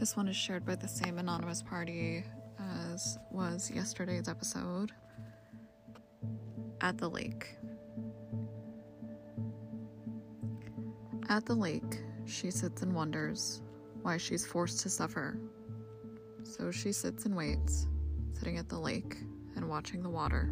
This one is shared by the same anonymous party as was yesterday's episode. At the lake. At the lake, she sits and wonders why she's forced to suffer. So she sits and waits, sitting at the lake and watching the water.